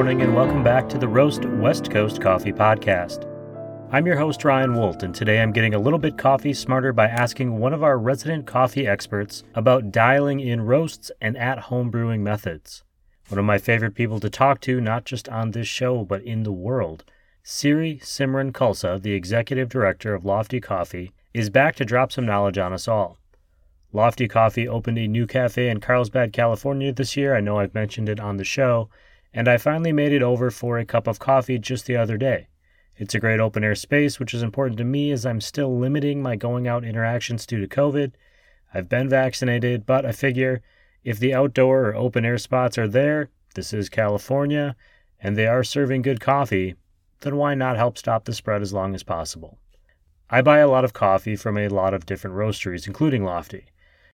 morning and welcome back to the Roast West Coast Coffee Podcast. I'm your host, Ryan Wolt, and today I'm getting a little bit coffee smarter by asking one of our resident coffee experts about dialing in roasts and at-home brewing methods. One of my favorite people to talk to, not just on this show, but in the world, Siri Simran Khalsa, the executive director of Lofty Coffee, is back to drop some knowledge on us all. Lofty Coffee opened a new cafe in Carlsbad, California this year. I know I've mentioned it on the show, and I finally made it over for a cup of coffee just the other day. It's a great open-air space, which is important to me as I'm still limiting my going-out interactions due to COVID. I've been vaccinated, but I figure if the outdoor or open-air spots are there, this is California, and they are serving good coffee, then why not help stop the spread as long as possible? I buy a lot of coffee from a lot of different roasteries, including Lofty.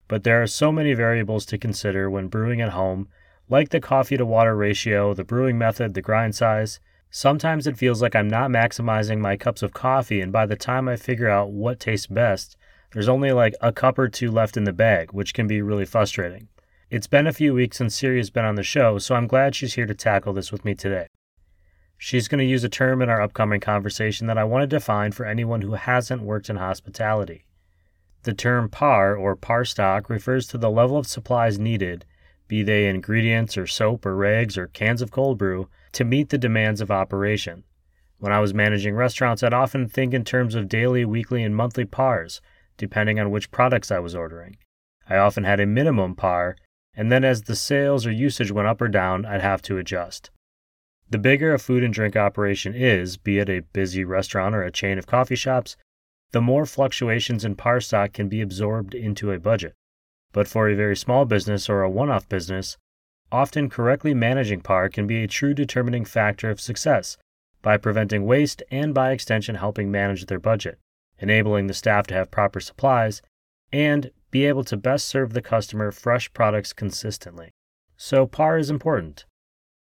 But there are so many variables to consider when brewing at home, like the coffee-to-water ratio, the brewing method, the grind size. Sometimes it feels like I'm not maximizing my cups of coffee, and by the time I figure out what tastes best, there's only like a cup or two left in the bag, which can be really frustrating. It's been a few weeks since Siri has been on the show, so I'm glad she's here to tackle this with me today. She's going to use a term in our upcoming conversation that I want to define for anyone who hasn't worked in hospitality. The term par, or par stock, refers to the level of supplies needed, be they ingredients or soap or rags or cans of cold brew, to meet the demands of operation. When I was managing restaurants, I'd often think in terms of daily, weekly, and monthly pars, depending on which products I was ordering. I often had a minimum par, and then as the sales or usage went up or down, I'd have to adjust. The bigger a food and drink operation is, be it a busy restaurant or a chain of coffee shops, the more fluctuations in par stock can be absorbed into a budget. But for a very small business or a one-off business, often correctly managing par can be a true determining factor of success by preventing waste and by extension helping manage their budget, enabling the staff to have proper supplies, and be able to best serve the customer fresh products consistently. So par is important.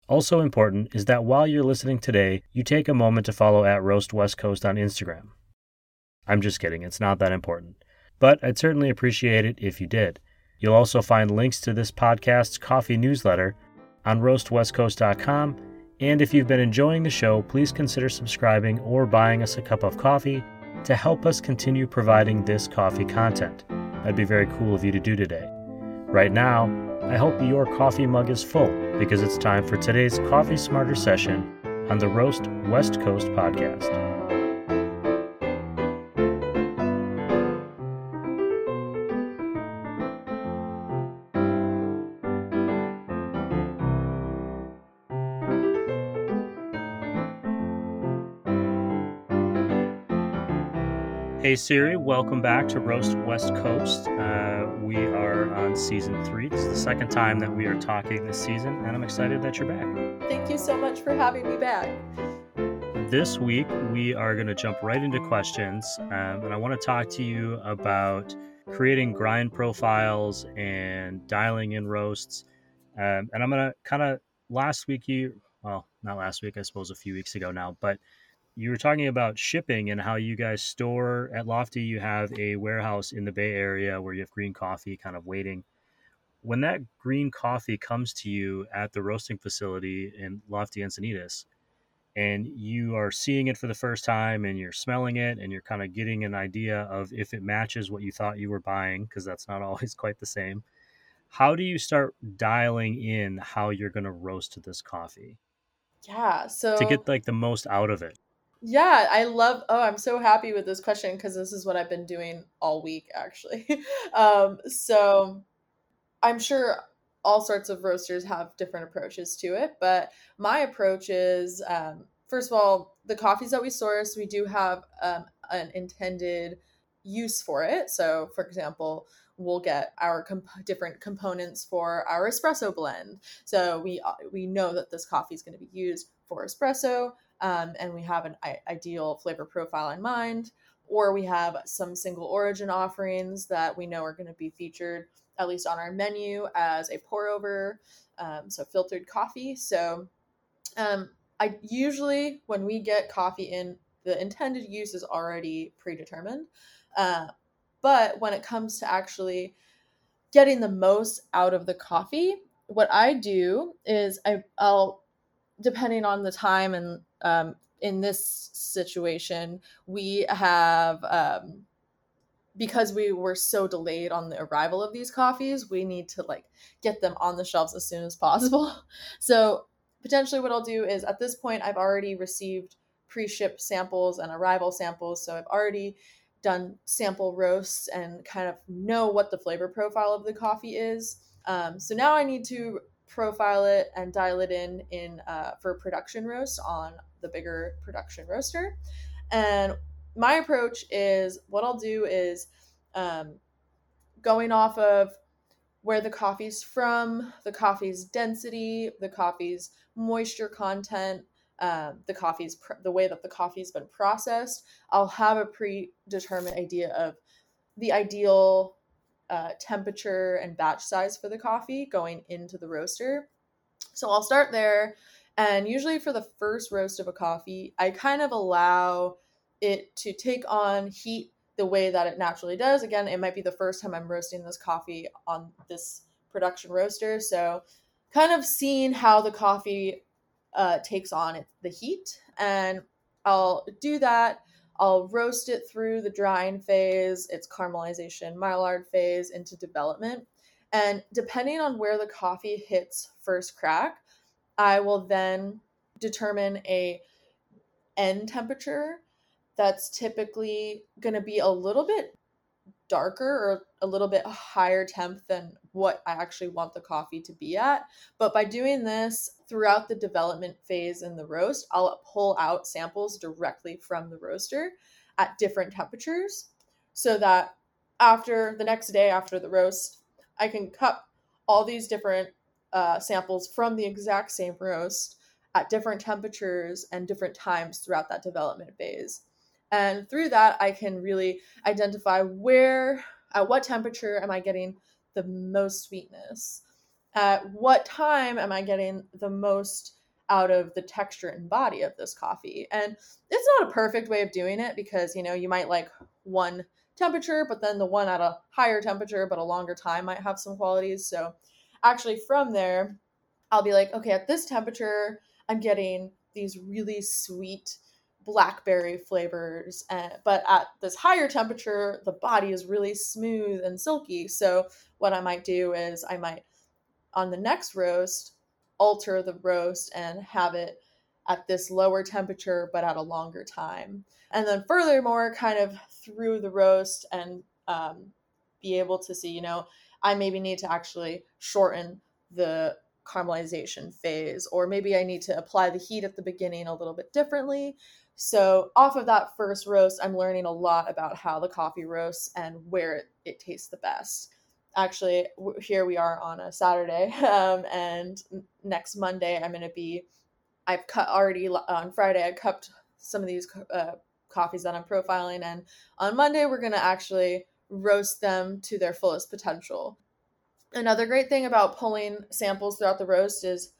Also important is that while you're listening today, you take a moment to follow @RoastWestCoast on Instagram. I'm just kidding, it's not that important. But I'd certainly appreciate it if you did. You'll also find links to this podcast's coffee newsletter on roastwestcoast.com. And if you've been enjoying the show, please consider subscribing or buying us a cup of coffee to help us continue providing this coffee content. That'd be very cool of you to do today. Right now, I hope your coffee mug is full because it's time for today's Coffee Smarter session on the Roast West Coast podcast. Hey Siri, welcome back to Roast West Coast. We are on season 3. This is the second time that we are talking this season, and I'm excited that you're back. Thank you so much for having me back. This week, we are going to jump right into questions, and I want to talk to you about creating grind profiles and dialing in roasts. And I'm going to kind of a few weeks ago now, but you were talking about shipping and how you guys store at Lofty. You have a warehouse in the Bay Area where you have green coffee kind of waiting. When that green coffee comes to you at the roasting facility in Lofty Encinitas, and you are seeing it for the first time and you're smelling it and you're kind of getting an idea of if it matches what you thought you were buying, because that's not always quite the same, how do you start dialing in how you're going to roast this coffee? Yeah, so to get like the most out of it. Yeah, I'm so happy with this question because this is what I've been doing all week, actually. So I'm sure all sorts of roasters have different approaches to it, but my approach is, first of all, the coffees that we source, we do have an intended use for it. So for example, we'll get our different components for our espresso blend. So we know that this coffee is going to be used for espresso, and we have an ideal flavor profile in mind, or we have some single origin offerings that we know are going to be featured at least on our menu as a pour over, so filtered coffee. So I usually, when we get coffee in, the intended use is already predetermined. But when it comes to actually getting the most out of the coffee, what I do is I'll depending on the time and in this situation, we have, because we were so delayed on the arrival of these coffees, we need to like get them on the shelves as soon as possible. So potentially what I'll do is at this point, I've already received pre-ship samples and arrival samples. So I've already done sample roasts and kind of know what the flavor profile of the coffee is. So now I need to profile it and dial it in for production roast on the bigger production roaster. And my approach is what I'll do is going off of where the coffee's from, the coffee's density, the coffee's moisture content, the way that the coffee's been processed. I'll have a predetermined idea of the ideal temperature and batch size for the coffee going into the roaster. So I'll start there. And usually for the first roast of a coffee, I kind of allow it to take on heat the way that it naturally does. Again, it might be the first time I'm roasting this coffee on this production roaster. So kind of seeing how the coffee takes on the heat. And I'll do that. I'll roast it through the drying phase, its caramelization, Maillard phase into development. And depending on where the coffee hits first crack, I will then determine a end temperature that's typically going to be a little bit darker or a little bit higher temp than what I actually want the coffee to be at. But by doing this throughout the development phase in the roast, I'll pull out samples directly from the roaster at different temperatures so that after the next day after the roast, I can cup all these different samples from the exact same roast at different temperatures and different times throughout that development phase. And through that, I can really identify where, at what temperature am I getting the most sweetness? At what time am I getting the most out of the texture and body of this coffee? And it's not a perfect way of doing it because, you know, you might like one temperature, but then the one at a higher temperature, but a longer time might have some qualities. So actually from there, I'll be like, okay, at this temperature, I'm getting these really sweet blackberry flavors, but at this higher temperature, the body is really smooth and silky. So what I might do is I might, on the next roast, alter the roast and have it at this lower temperature, but at a longer time. And then furthermore, kind of through the roast and be able to see, you know, I maybe need to actually shorten the caramelization phase, or maybe I need to apply the heat at the beginning a little bit differently. So off of that first roast, I'm learning a lot about how the coffee roasts and where it tastes the best. Actually, here we are on a Saturday, and next Monday I'm going to be, I've cut already on Friday, I cupped some of these coffees that I'm profiling, and on Monday we're going to actually roast them to their fullest potential. Another great thing about pulling samples throughout the roast is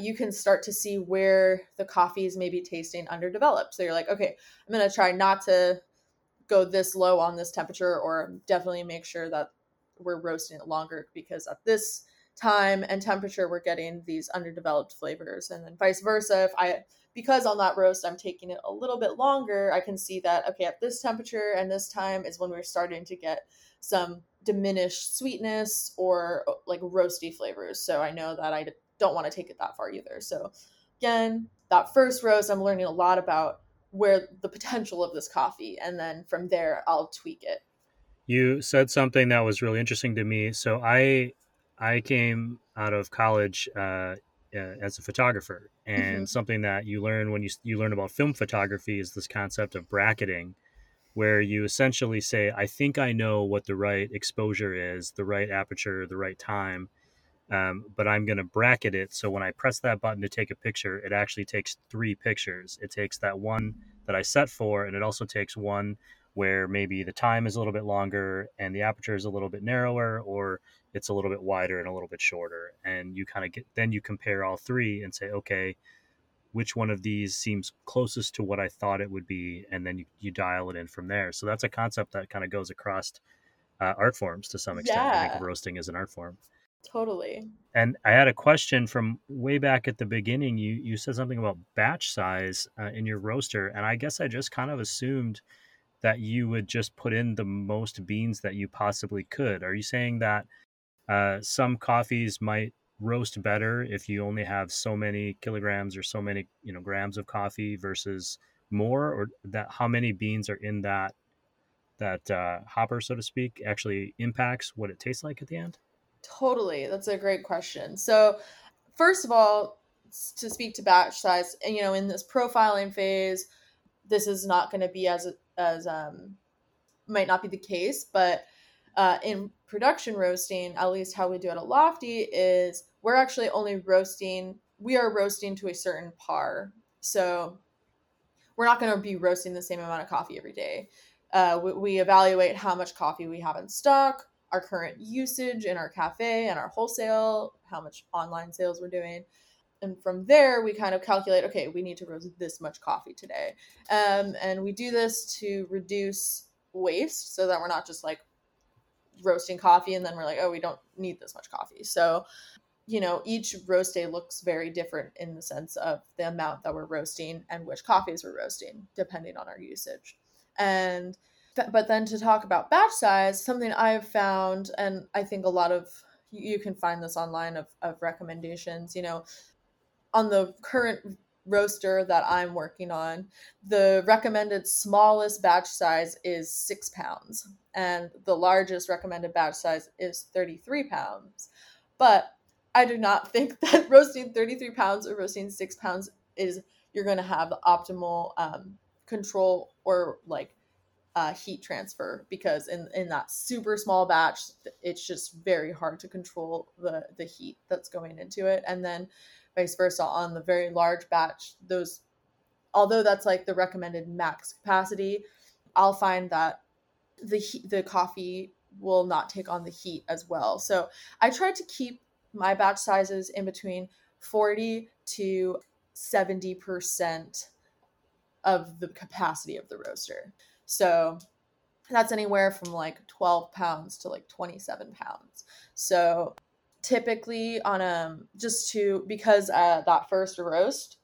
you can start to see where the coffee is maybe tasting underdeveloped. So you're like, okay, I'm going to try not to go this low on this temperature, or definitely make sure that we're roasting it longer because at this time and temperature, we're getting these underdeveloped flavors. And then vice versa, because on that roast, I'm taking it a little bit longer, I can see that, okay, at this temperature and this time is when we're starting to get some diminished sweetness or like roasty flavors. So I know that I don't want to take it that far either. So again, that first roast, I'm learning a lot about where the potential of this coffee. And then from there, I'll tweak it. You said something that was really interesting to me. So I came out of college as a photographer, and something that you learn when you learn about film photography is this concept of bracketing, where you essentially say, I think I know what the right exposure is, the right aperture, the right time. But I'm going to bracket it. So when I press that button to take a picture, it actually takes three pictures. It takes that one that I set for, and it also takes one where maybe the time is a little bit longer and the aperture is a little bit narrower, or it's a little bit wider and a little bit shorter. And you kind of then you compare all three and say, okay, which one of these seems closest to what I thought it would be? And then you dial it in from there. So that's a concept that kind of goes across art forms to some extent. Yeah. I think roasting is an art form. Totally. And I had a question from way back at the beginning. You said something about batch size in your roaster. And I guess I just kind of assumed that you would just put in the most beans that you possibly could. Are you saying that some coffees might roast better if you only have so many kilograms or so many, grams of coffee versus more, or that how many beans are in that hopper, so to speak, actually impacts what it tastes like at the end? Totally. That's a great question. So first of all, to speak to batch size, in this profiling phase, this is not going to be as might not be the case, but in production roasting, at least how we do it at Lofty, is we're actually only roasting to a certain par. So we're not going to be roasting the same amount of coffee every day. We evaluate how much coffee we have in stock, our current usage in our cafe and our wholesale, how much online sales we're doing. And from there, we kind of calculate, okay, we need to roast this much coffee today. And we do this to reduce waste so that we're not just like roasting coffee and then we're like, oh, we don't need this much coffee. So, each roast day looks very different in the sense of the amount that we're roasting and which coffees we're roasting, depending on our usage. But then to talk about batch size, something I've found, and I think a lot of, you can find this online of recommendations, on the current roaster that I'm working on, the recommended smallest batch size is 6 pounds. And the largest recommended batch size is 33 pounds. But I do not think that roasting 33 pounds or roasting 6 pounds is, you're going to have the optimal control or heat transfer, because in that super small batch, it's just very hard to control the heat that's going into it. And then vice versa on the very large batch, although that's like the recommended max capacity, I'll find that the coffee will not take on the heat as well. So I try to keep my batch sizes in between 40 to 70% of the capacity of the roaster. So that's anywhere from like 12 pounds to like 27 pounds. So typically on because that first roast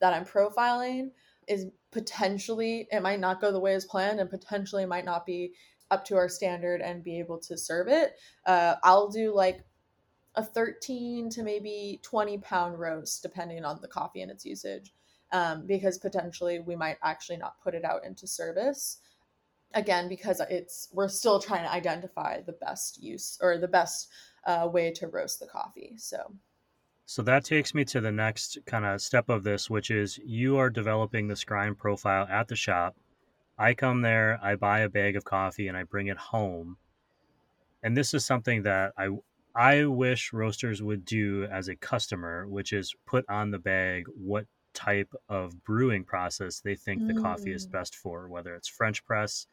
that I'm profiling is potentially, it might not go the way as planned and potentially might not be up to our standard and be able to serve it. I'll do like a 13 to maybe 20 pound roast depending on the coffee and its usage. Because potentially we might actually not put it out into service again, because we're still trying to identify the best use or the best way to roast the coffee. So that takes me to the next kind of step of this, which is you are developing this grind profile at the shop. I come there, I buy a bag of coffee and I bring it home. And this is something that I wish roasters would do as a customer, which is put on the bag what type of brewing process they think the coffee is best for, whether it's French press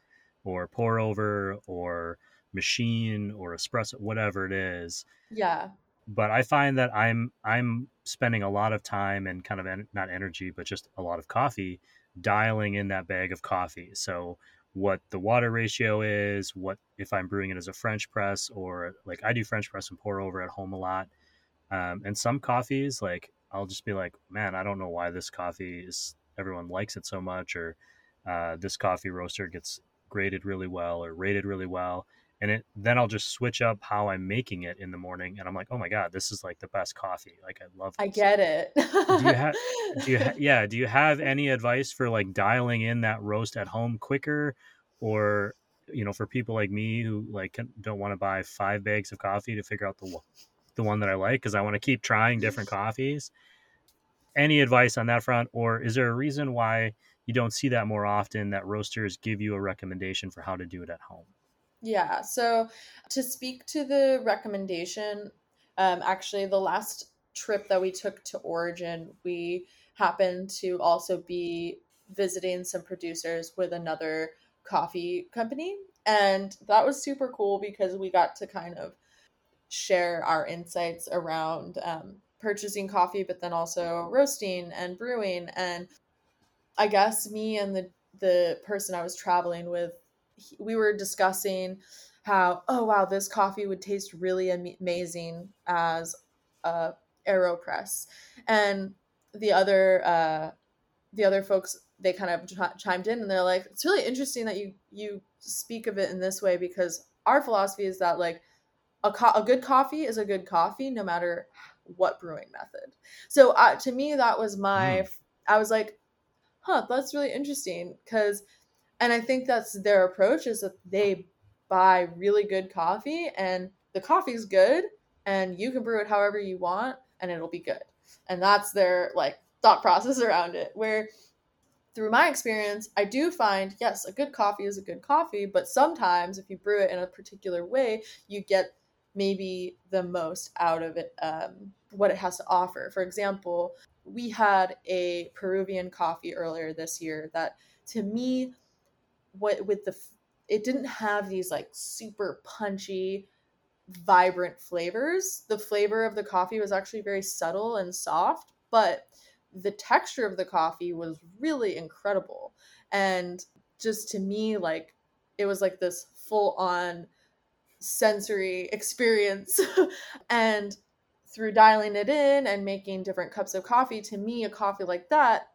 or pour over or machine or espresso, whatever it is. Yeah. But I find that I'm spending a lot of time and kind of not energy, but just a lot of coffee dialing in that bag of coffee. So what the water ratio is, what if I'm brewing it as a French press, or like I do French press and pour over at home a lot. And some coffees, like I'll just be like, man, I don't know why this coffee is, everyone likes it so much, or this coffee roaster gets graded really well or rated really well. And then I'll just switch up how I'm making it in the morning. And I'm like, oh my God, this is like the best coffee. Like I love this. I get it. Do you have any advice for like dialing in that roast at home quicker, or, for people like me who like don't want to buy 5 bags of coffee to figure out the one that I like, because I want to keep trying different coffees. Any advice on that front? Or is there a reason why you don't see that more often, that roasters give you a recommendation for how to do it at home? Yeah. So to speak to the recommendation, actually the last trip that we took to Origin, we happened to also be visiting some producers with another coffee company. And that was super cool because we got to kind of share our insights around purchasing coffee, but then also roasting and brewing. And I guess me and the person I was traveling with, we were discussing how, oh, wow, this coffee would taste really amazing as a AeroPress. And the other folks, they kind of chimed in and they're like, it's really interesting that you speak of it in this way, because our philosophy is that like a good coffee is a good coffee, no matter what brewing method. So to me, that was I was like, huh, that's really interesting. And I think that's their approach, is that they buy really good coffee and the coffee's good and you can brew it however you want and it'll be good. And that's their like thought process around it, where through my experience, I do find, yes, a good coffee is a good coffee, but sometimes if you brew it in a particular way, you get maybe the most out of it, what it has to offer. For example, we had a Peruvian coffee earlier this year that, to me, it didn't have these like super punchy, vibrant flavors. The flavor of the coffee was actually very subtle and soft, but the texture of the coffee was really incredible. And just to me, like, it was like this full on sensory experience. And through dialing it in and making different cups of coffee, to me, a coffee like that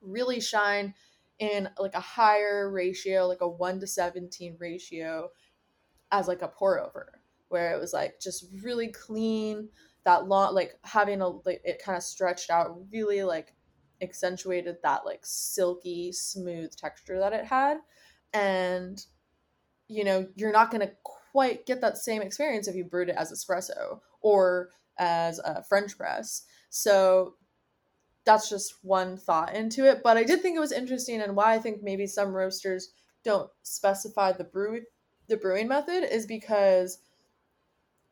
really shine in like a higher ratio, like a 1:17 ratio, as like a pour over, where it was like just really clean. That long, like having it kind of stretched out really like accentuated that like silky smooth texture that it had. And, you know, you're not going to quite get that same experience if you brewed it as espresso or as a French press. So that's just one thought into it. But I did think it was interesting, and why I think maybe some roasters don't specify the brewing method is because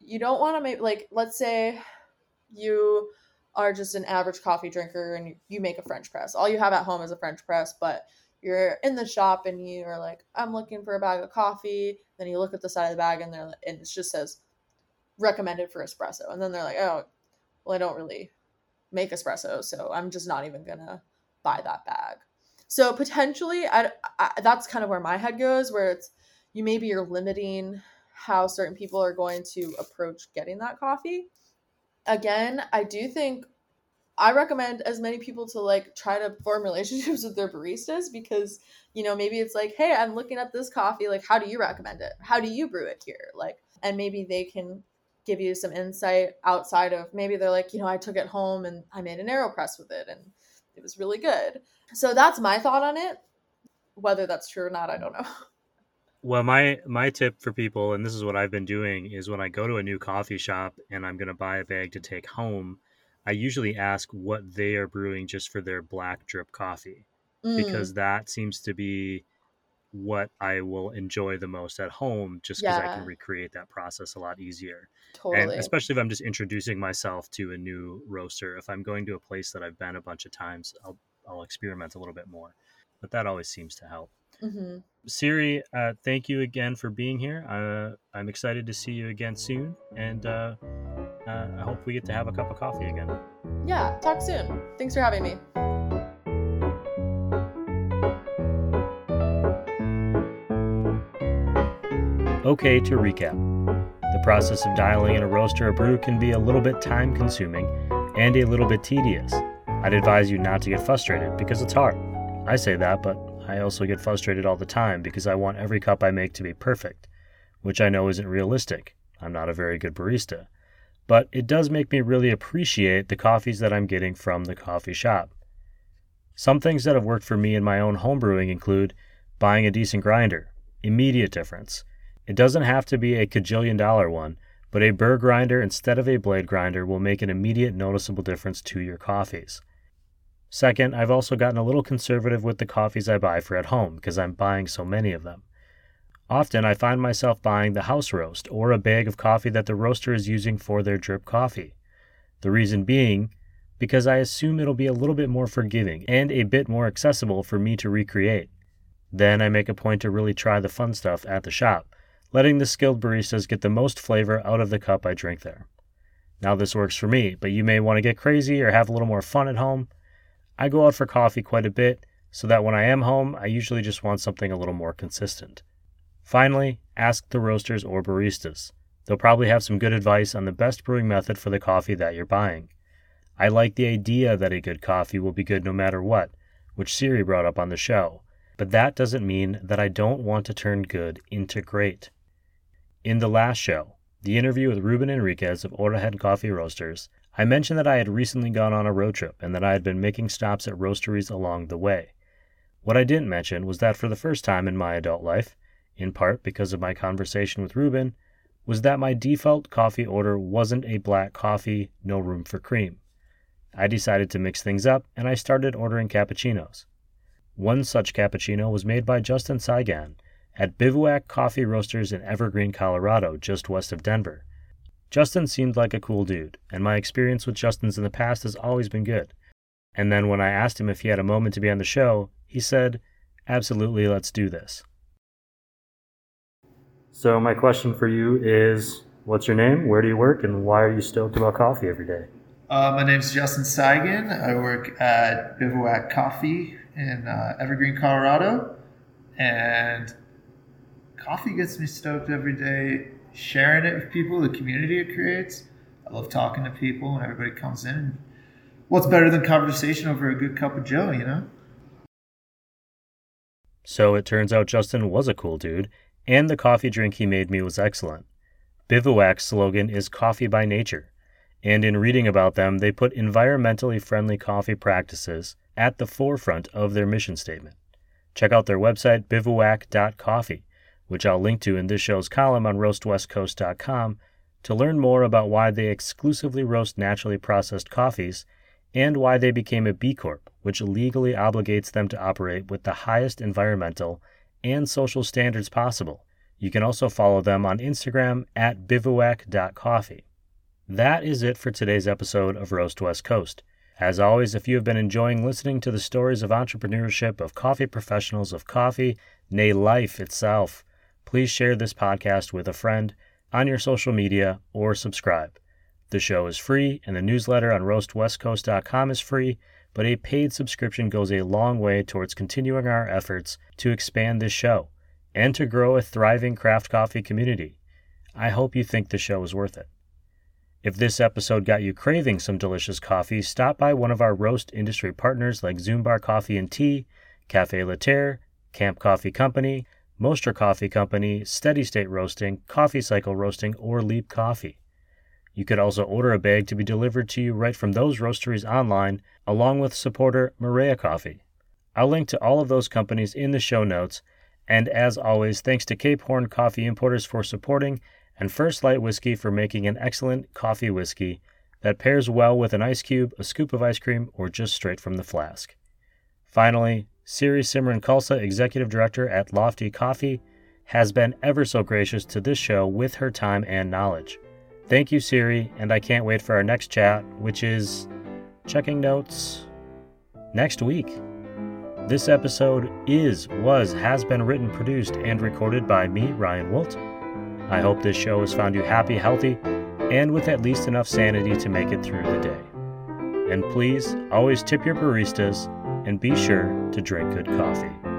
you don't want to make, like, let's say you are just an average coffee drinker and you make a French press. All you have at home is a French press, but you're in the shop and you're like, I'm looking for a bag of coffee. Then you look at the side of the bag and it just says recommended for espresso. And then they're like, oh, well, I don't really make espresso, so I'm just not even going to buy that bag. So potentially, that's kind of where my head goes, where it's, you maybe you're limiting how certain people are going to approach getting that coffee. Again, I do think I recommend as many people to like try to form relationships with their baristas, because, you know, maybe it's like, hey, I'm looking at this coffee. Like, how do you recommend it? How do you brew it here? Like, and maybe they can give you some insight outside of, maybe they're like, you know, I took it home and I made an AeroPress with it and it was really good. So that's my thought on it. Whether that's true or not, I don't know. Well, my tip for people, and this is what I've been doing, is when I go to a new coffee shop and I'm going to buy a bag to take home, I usually ask what they are brewing just for their black drip coffee, because that seems to be what I will enjoy the most at home, just because I can recreate that process a lot easier. Totally. And especially if I'm just introducing myself to a new roaster. If I'm going to a place that I've been a bunch of times, I'll experiment a little bit more. But that always seems to help. Mm-hmm. Siri, thank you again for being here. I'm excited to see you again soon, and I hope we get to have a cup of coffee again. Yeah, talk soon. Thanks for having me. Okay, to recap, the process of dialing in a roast or a brew can be a little bit time-consuming and a little bit tedious. I'd advise you not to get frustrated, because it's hard. I say that, but I also get frustrated all the time because I want every cup I make to be perfect, which I know isn't realistic. I'm not a very good barista. But it does make me really appreciate the coffees that I'm getting from the coffee shop. Some things that have worked for me in my own homebrewing include buying a decent grinder. Immediate difference. It doesn't have to be a $1 kajillion one, but a burr grinder instead of a blade grinder will make an immediate noticeable difference to your coffees. Second, I've also gotten a little conservative with the coffees I buy for at home because I'm buying so many of them. Often I find myself buying the house roast or a bag of coffee that the roaster is using for their drip coffee. The reason being, because I assume it'll be a little bit more forgiving and a bit more accessible for me to recreate. Then I make a point to really try the fun stuff at the shop, letting the skilled baristas get the most flavor out of the cup I drink there. Now this works for me, but you may want to get crazy or have a little more fun at home. I go out for coffee quite a bit, so that when I am home, I usually just want something a little more consistent. Finally, ask the roasters or baristas. They'll probably have some good advice on the best brewing method for the coffee that you're buying. I like the idea that a good coffee will be good no matter what, which Siri brought up on the show, but that doesn't mean that I don't want to turn good into great. In the last show, the interview with Ruben Enriquez of Ortahead Coffee Roasters, I mentioned that I had recently gone on a road trip and that I had been making stops at roasteries along the way. What I didn't mention was that for the first time in my adult life, in part because of my conversation with Ruben, was that my default coffee order wasn't a black coffee, no room for cream. I decided to mix things up, and I started ordering cappuccinos. One such cappuccino was made by Justin Cygan at Bivouac Coffee Roasters in Evergreen, Colorado, just west of Denver. Justin seemed like a cool dude, and my experience with Justin's in the past has always been good. And then when I asked him if he had a moment to be on the show, he said, "Absolutely, let's do this." So my question for you is, what's your name, where do you work, and why are you stoked about coffee every day? My name's Justin Cygan. I work at Bivouac Coffee in Evergreen, Colorado. And coffee gets me stoked every day, sharing it with people, the community it creates. I love talking to people and everybody comes in. What's better than conversation over a good cup of joe, you know? So it turns out Justin was a cool dude, and the coffee drink he made me was excellent. Bivouac's slogan is coffee by nature. And in reading about them, they put environmentally friendly coffee practices at the forefront of their mission statement. Check out their website, bivouac.coffee, which I'll link to in this show's column on roastwestcoast.com, to learn more about why they exclusively roast naturally processed coffees and why they became a B Corp, which legally obligates them to operate with the highest environmental and social standards possible. You can also follow them on Instagram at bivouac.coffee. That is it for today's episode of Roast West Coast. As always, if you have been enjoying listening to the stories of entrepreneurship, of coffee professionals, of coffee, nay, life itself, please share this podcast with a friend on your social media or subscribe. The show is free, and the newsletter on roastwestcoast.com is free, but a paid subscription goes a long way towards continuing our efforts to expand this show and to grow a thriving craft coffee community. I hope you think the show is worth it. If this episode got you craving some delicious coffee, stop by one of our roast industry partners like Zumbar Coffee & Tea, Café La Terre, Camp Coffee Company, Mostra Coffee Company, Steady State Roasting, Coffee Cycle Roasting, or Leap Coffee. You could also order a bag to be delivered to you right from those roasteries online, along with supporter Morea Coffee. I'll link to all of those companies in the show notes, and as always, thanks to Cape Horn Coffee Importers for supporting, and First Light Whiskey for making an excellent coffee whiskey that pairs well with an ice cube, a scoop of ice cream, or just straight from the flask. Finally, Siri Simran Khalsa, Executive Director at Lofty Coffee, has been ever so gracious to this show with her time and knowledge. Thank you, Siri, and I can't wait for our next chat, which is checking notes next week. This episode has been written, produced, and recorded by me, Ryan Wolt. I hope this show has found you happy, healthy, and with at least enough sanity to make it through the day. And please, always tip your baristas and be sure to drink good coffee.